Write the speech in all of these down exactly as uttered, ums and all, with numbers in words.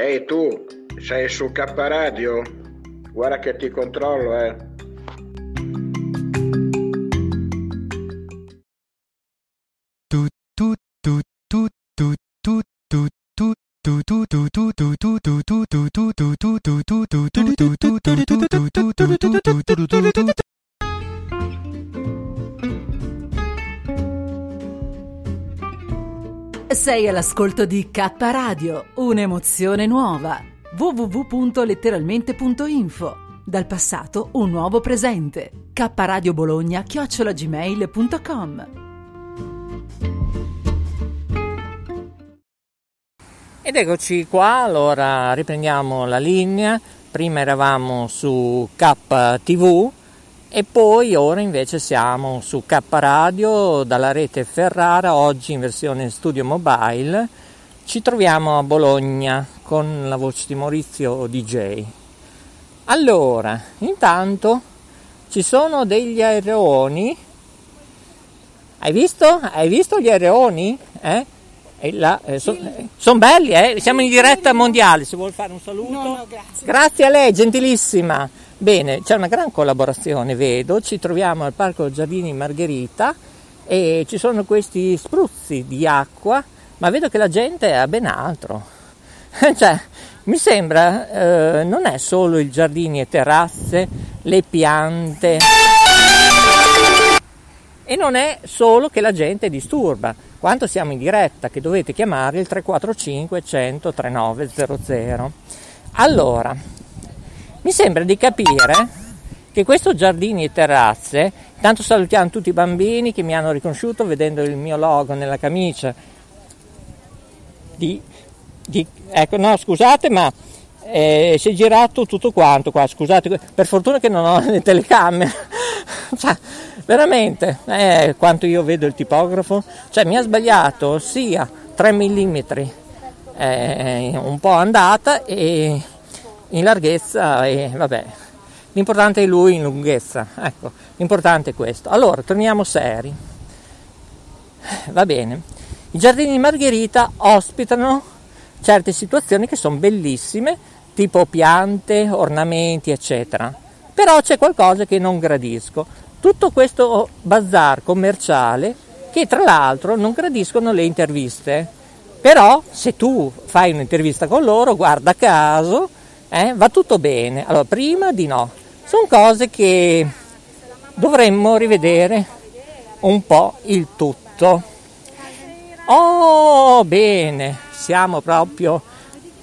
Ehi tu, sei su K Radio? Guarda che ti controllo, eh! Sei all'ascolto di K Radio, un'emozione nuova. w w w punto letteralmente punto info. Dal passato un nuovo presente. K Radio Bologna chiocciola gmail punto com. Ed eccoci qua, allora riprendiamo la linea. Prima eravamo su K T V e poi ora invece siamo su K Radio dalla rete Ferrara, oggi in versione studio mobile. Ci troviamo a Bologna con la voce di Maurizio D J. Allora, intanto ci sono degli aereoni. Hai visto? Hai visto gli aereoni? Eh? Eh, so, eh, sono belli, eh? Siamo in diretta mondiale, se vuol fare un saluto. No, no, grazie. Grazie a lei, gentilissima. Bene, c'è una gran collaborazione, vedo, ci troviamo al parco Giardini Margherita e ci sono questi spruzzi di acqua, ma vedo che la gente ha ben altro. Cioè, mi sembra, eh, non è solo il giardini e terrazze, le piante, e non è solo che la gente disturba, quanto siamo in diretta che dovete chiamare il tre quattro cinque cento trentanove zero zero. Allora, mi sembra di capire che questo giardini e terrazze, tanto salutiamo tutti i bambini che mi hanno riconosciuto vedendo il mio logo nella camicia di, di ecco, no, scusate, ma eh, si è girato tutto quanto qua, scusate, per fortuna che non ho le telecamere. Cioè, veramente, eh, quanto io vedo il tipografo, cioè mi ha sbagliato sia tre millimetri, eh, un po' andata e in larghezza, e vabbè, l'importante è lui in lunghezza, ecco, l'importante è questo. Allora, torniamo seri, va bene, i giardini di Margherita ospitano certe situazioni che sono bellissime, tipo piante, ornamenti, eccetera, però c'è qualcosa che non gradisco, tutto questo bazar commerciale, che tra l'altro non gradiscono le interviste, però se tu fai un'intervista con loro, guarda caso, Eh, va tutto bene. Allora, prima di no, sono cose che dovremmo rivedere un po' il tutto. Oh, bene, siamo proprio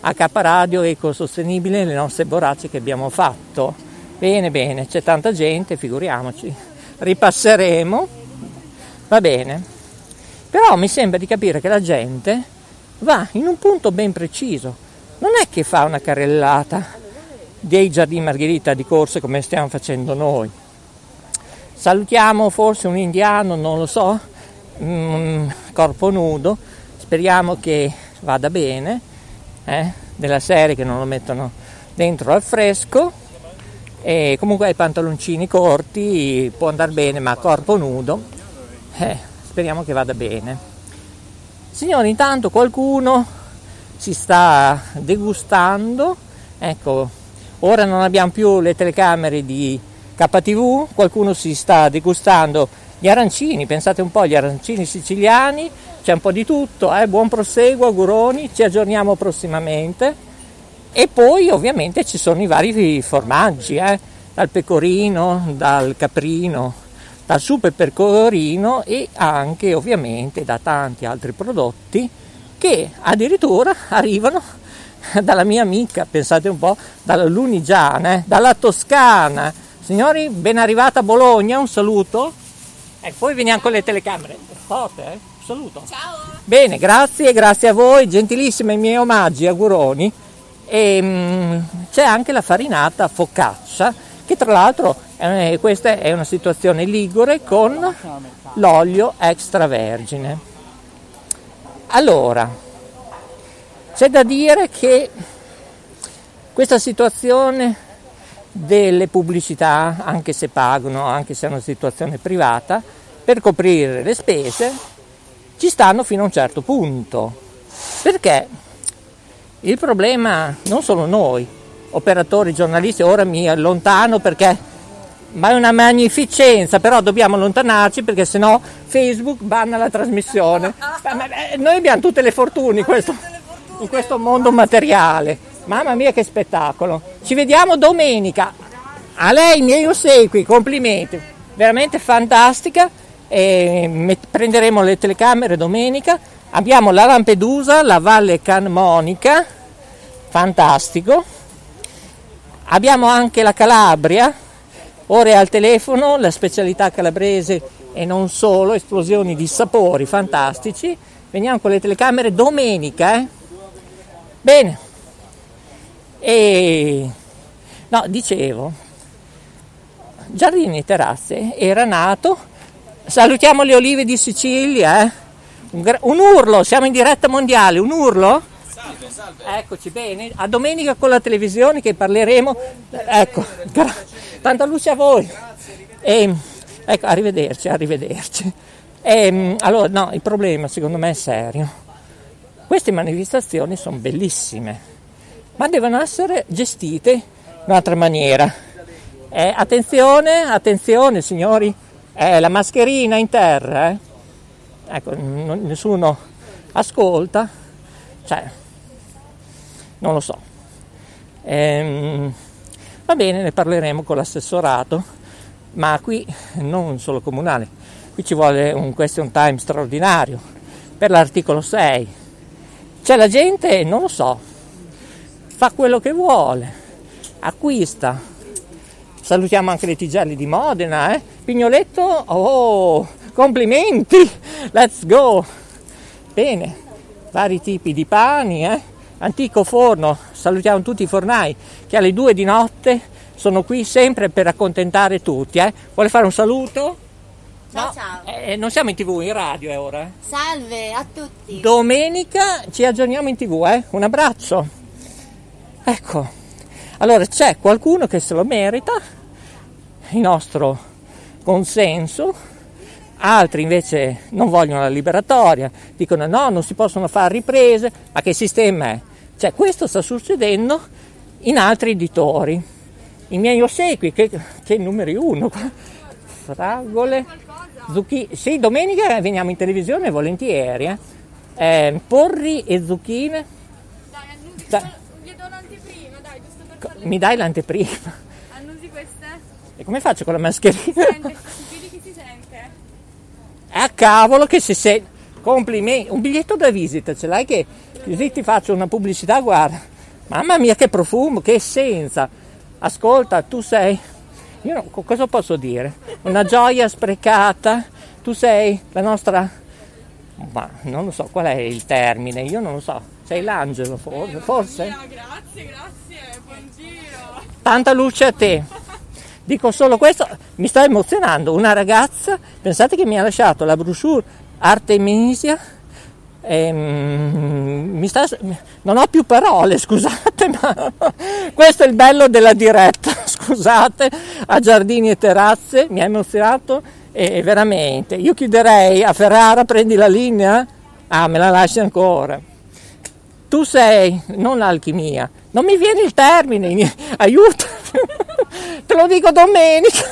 a K Radio ecosostenibile, le nostre borracce che abbiamo fatto. Bene, bene, c'è tanta gente, figuriamoci, ripasseremo, va bene. Però mi sembra di capire che la gente va in un punto ben preciso. Non è che fa una carrellata dei giardini Margherita di corse come stiamo facendo noi. Salutiamo forse un indiano, non lo so, mm, corpo nudo, speriamo che vada bene, eh? Della serie che non lo mettono dentro al fresco, e comunque ai pantaloncini corti può andare bene, ma corpo nudo, eh, speriamo che vada bene. Signori, intanto qualcuno si sta degustando, ecco, ora non abbiamo più le telecamere di K T V, qualcuno si sta degustando gli arancini, pensate un po', gli arancini siciliani, c'è un po' di tutto, eh? Buon proseguo, auguroni, ci aggiorniamo prossimamente. E poi ovviamente ci sono i vari formaggi, eh? Dal pecorino, dal caprino, dal super pecorino, e anche ovviamente da tanti altri prodotti che addirittura arrivano dalla mia amica, pensate un po', dalla Lunigiana, eh, dalla Toscana. Signori, ben arrivata a Bologna, un saluto. E poi veniamo con le telecamere. Forte, eh? Saluto. Ciao. Bene, grazie, grazie a voi, gentilissimi, i miei omaggi, auguroni. E mh, c'è anche la farinata focaccia, che tra l'altro eh, questa è una situazione ligure con l'olio extravergine. Allora, c'è da dire che questa situazione delle pubblicità, anche se pagano, anche se è una situazione privata, per coprire le spese, ci stanno fino a un certo punto, perché il problema non solo noi, operatori, giornalisti, ora mi allontano perché, ma è una magnificenza, però dobbiamo allontanarci perché sennò Facebook banna la trasmissione. Noi abbiamo tutte le fortune in questo, in questo mondo materiale. Mamma mia che spettacolo, ci vediamo domenica, a lei i miei ossequi, complimenti, veramente fantastica, e met- prenderemo le telecamere domenica, abbiamo la Lampedusa, la Valle Can Monica, fantastico, abbiamo anche la Calabria, ore al telefono, la specialità calabrese e non solo, esplosioni di sapori fantastici, veniamo con le telecamere domenica, eh? Bene. E no, dicevo, Giardini Terrazze era nato, salutiamo le olive di Sicilia, eh? un, un urlo, siamo in diretta mondiale, un urlo? Salve, salve. Eccoci, bene, a domenica con la televisione che parleremo, ecco, gra- tanta luce a voi. Grazie, e, ecco, arrivederci, arrivederci. E, allora, no, il problema secondo me è serio, queste manifestazioni sono bellissime, ma devono essere gestite in un'altra maniera. Eh, attenzione, attenzione signori, eh, la mascherina in terra, eh. Ecco, n- nessuno ascolta, cioè, non lo so. Ehm, va bene, ne parleremo con l'assessorato, ma qui non solo comunale, qui ci vuole un question time straordinario per l'articolo sei. Cioè la gente, non lo so, fa quello che vuole, acquista. Salutiamo anche le Tigelli di Modena, eh? Pignoletto, oh, complimenti, let's go. Bene, vari tipi di pani, eh? Antico forno, salutiamo tutti i fornai che alle due di notte sono qui sempre per accontentare tutti, eh? Vuole fare un saluto? Ciao, no, ciao. Eh, non siamo in tv, in radio è ora. Eh? Salve a tutti. Domenica ci aggiorniamo in tv, eh? Un abbraccio. Ecco, allora c'è qualcuno che se lo merita, il nostro consenso, altri invece non vogliono la liberatoria, dicono no, non si possono fare riprese, ma che sistema è? Cioè questo sta succedendo in altri editori, i miei ossequi, che, che numeri uno, fragole, zucchine, sì domenica veniamo in televisione volentieri, eh. Eh, porri e zucchine, dai, mi dai l'anteprima? Annusi queste? E come faccio con la mascherina? Si sente, che si sente? Ah cavolo che si sente! Complimenti! Un biglietto da visita ce l'hai che così ti faccio una pubblicità, guarda! Mamma mia che profumo, che essenza! Ascolta, tu sei... Io non... cosa posso dire? Una gioia sprecata, tu sei la nostra... ma non lo so qual è il termine, io non lo so, sei l'angelo forse? Eh, forse? Mia, grazie, grazie! Tanta luce a te, dico solo questo, mi sta emozionando, una ragazza, pensate che mi ha lasciato la brochure Artemisia, ehm, mi sta, non ho più parole, scusate, ma questo è il bello della diretta, scusate, a Giardini e Terrazze, mi ha emozionato e veramente, io chiuderei a Ferrara, prendi la linea? Ah, me la lasci ancora, tu sei, non l'alchimia, non mi viene il termine, aiuto, te lo dico domenica,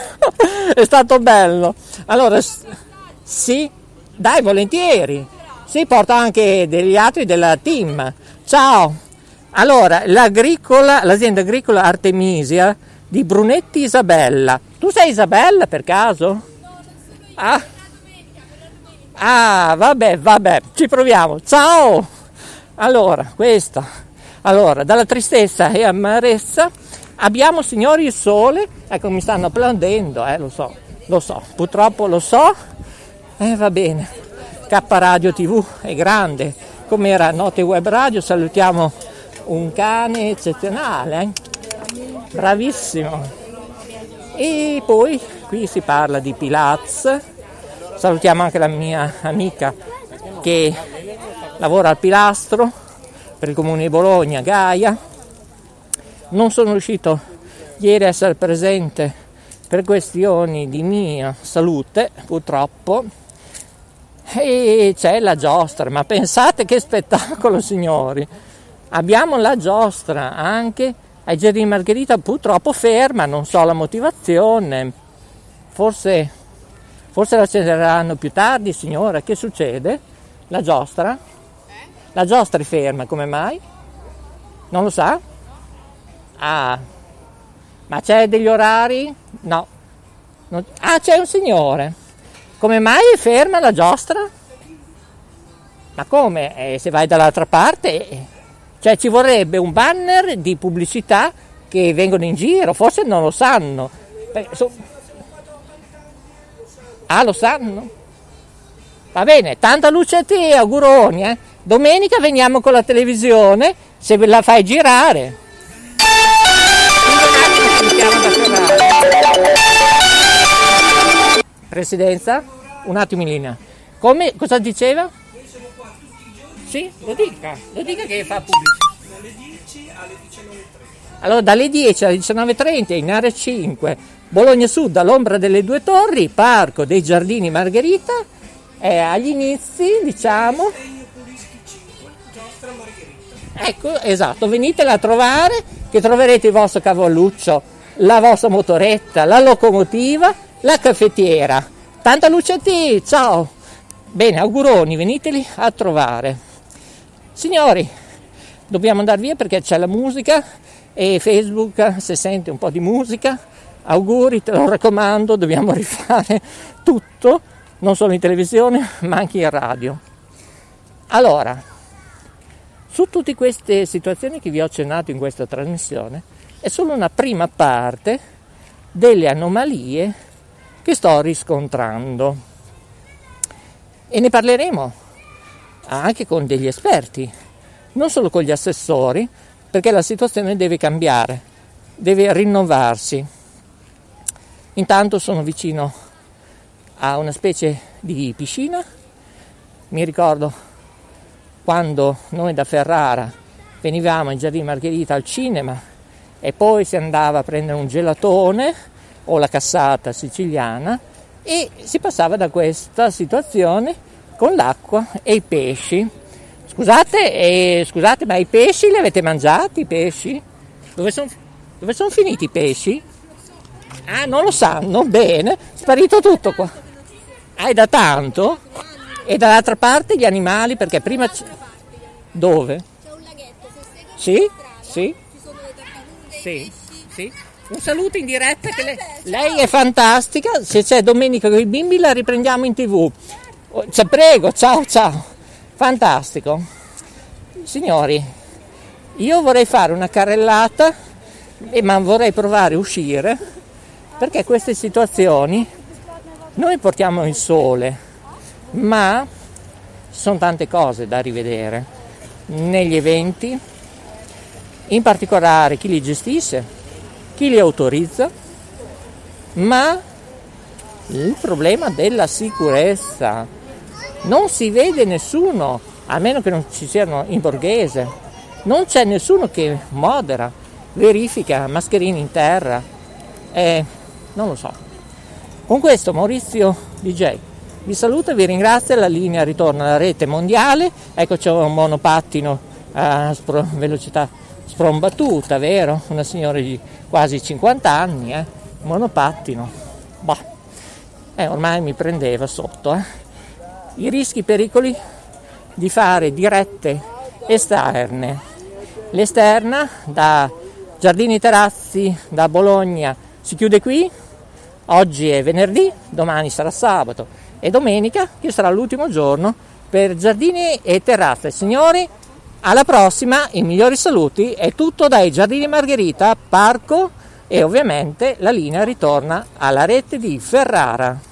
è stato bello. Allora, sì, dai, volentieri, sì, porta anche degli altri della team. Ciao, allora, l'agricola, l'azienda agricola Artemisia di Brunetti Isabella, tu sei Isabella per caso? No, non sono io, ah. ah, vabbè, vabbè, ci proviamo, ciao, allora, questa... Allora, dalla tristezza e amarezza abbiamo, signori, il sole. Ecco, mi stanno applaudendo, eh, lo so, lo so, purtroppo lo so. Eh, va bene, K Radio tivù è grande, come era Note Web Radio, salutiamo un cane eccezionale, eh? Bravissimo. E poi qui si parla di Pilaz, salutiamo anche la mia amica che lavora al Pilastro per il comune di Bologna, Gaia. Non sono riuscito ieri a essere presente per questioni di mia salute, purtroppo, e c'è la giostra, ma pensate che spettacolo, signori! Abbiamo la giostra anche ai Giardini Margherita, purtroppo ferma, non so la motivazione, forse, forse la accenderanno più tardi, signora, che succede? La giostra? La giostra è ferma, come mai? Non lo sa? Ah, ma c'è degli orari? No. Non... Ah, c'è un signore. Come mai è ferma la giostra? Ma come? Eh, se vai dall'altra parte... Eh. Cioè ci vorrebbe un banner di pubblicità che vengono in giro, forse non lo sanno. Ah, lo sanno? Va bene, tanta luce a te, auguroni, eh. Domenica veniamo con la televisione, se la fai girare. Presidenza, un attimo in linea. Come, cosa diceva? Sì, lo dica, lo dica che fa pubblicità. Dalle dieci alle diciannove e trenta. Allora, dalle dieci alle diciannove e trenta in area cinque, Bologna Sud, all'ombra delle due torri, Parco dei Giardini Margherita, è agli inizi, diciamo. Ecco, esatto, venitela a trovare, che troverete il vostro cavalluccio, la vostra motoretta, la locomotiva, la caffettiera. Tanta luce a te, ciao! Bene, auguroni, veniteli a trovare. Signori, dobbiamo andare via perché c'è la musica e Facebook se sente un po' di musica. Auguri, te lo raccomando, dobbiamo rifare tutto, non solo in televisione ma anche in radio. Allora, su tutte queste situazioni che vi ho accennato in questa trasmissione, è solo una prima parte delle anomalie che sto riscontrando e ne parleremo anche con degli esperti, non solo con gli assessori, perché la situazione deve cambiare, deve rinnovarsi. Intanto sono vicino a una specie di piscina, mi ricordo quando noi da Ferrara venivamo in Giardini Margherita al cinema e poi si andava a prendere un gelatone o la cassata siciliana e si passava da questa situazione con l'acqua e i pesci. Scusate, eh, scusate, ma i pesci li avete mangiati, i pesci? Dove sono dove son finiti i pesci? Ah, non lo sanno, bene, sparito tutto qua. Ah, è da tanto? E dall'altra parte gli animali, perché prima... C- dove? C'è un laghetto, sì, sì, sì, sì. Un saluto in diretta, che lei, lei è fantastica, se c'è domenica con i bimbi la riprendiamo in TV. Cioè, prego, ciao ciao, fantastico. Signori, io vorrei fare una carrellata, ma vorrei provare a uscire, perché queste situazioni, noi portiamo il sole, ma ci sono tante cose da rivedere negli eventi, in particolare chi li gestisce, chi li autorizza, ma il problema della sicurezza. Non si vede nessuno, a meno che non ci siano in borghese, non c'è nessuno che modera, verifica, mascherine in terra, eh, non lo so. Con questo Maurizio D J vi saluta, vi ringrazio, la linea ritorna alla rete mondiale, ecco c'è un monopattino a spro- velocità sprombattuta, vero? Una signora di quasi cinquanta anni, eh? Monopattino, bah, eh, ormai mi prendeva sotto, eh. I rischi, i pericoli di fare dirette esterne. L'esterna da Giardini Terrazzi, da Bologna, si chiude qui. Oggi è venerdì, domani sarà sabato e domenica, che sarà l'ultimo giorno per Giardini e Terrazze. Signori, alla prossima, i migliori saluti, è tutto dai Giardini Margherita, Parco e ovviamente la linea ritorna alla rete di Ferrara.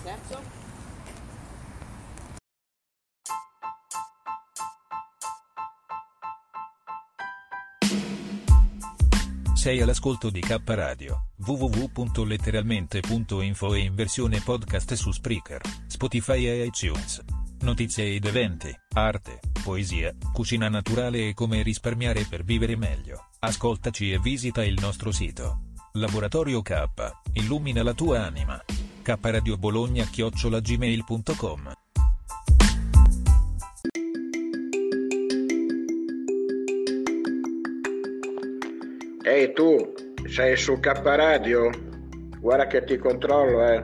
Sei all'ascolto di K Radio, w w w punto letteralmente punto info e in versione podcast su Spreaker, Spotify e iTunes. Notizie ed eventi, arte, poesia, cucina naturale e come risparmiare per vivere meglio. Ascoltaci e visita il nostro sito. Laboratorio K, illumina la tua anima. K Radio Bologna chiocciola gmail punto com. Ehi tu, sei su K Radio? Guarda che ti controllo, eh.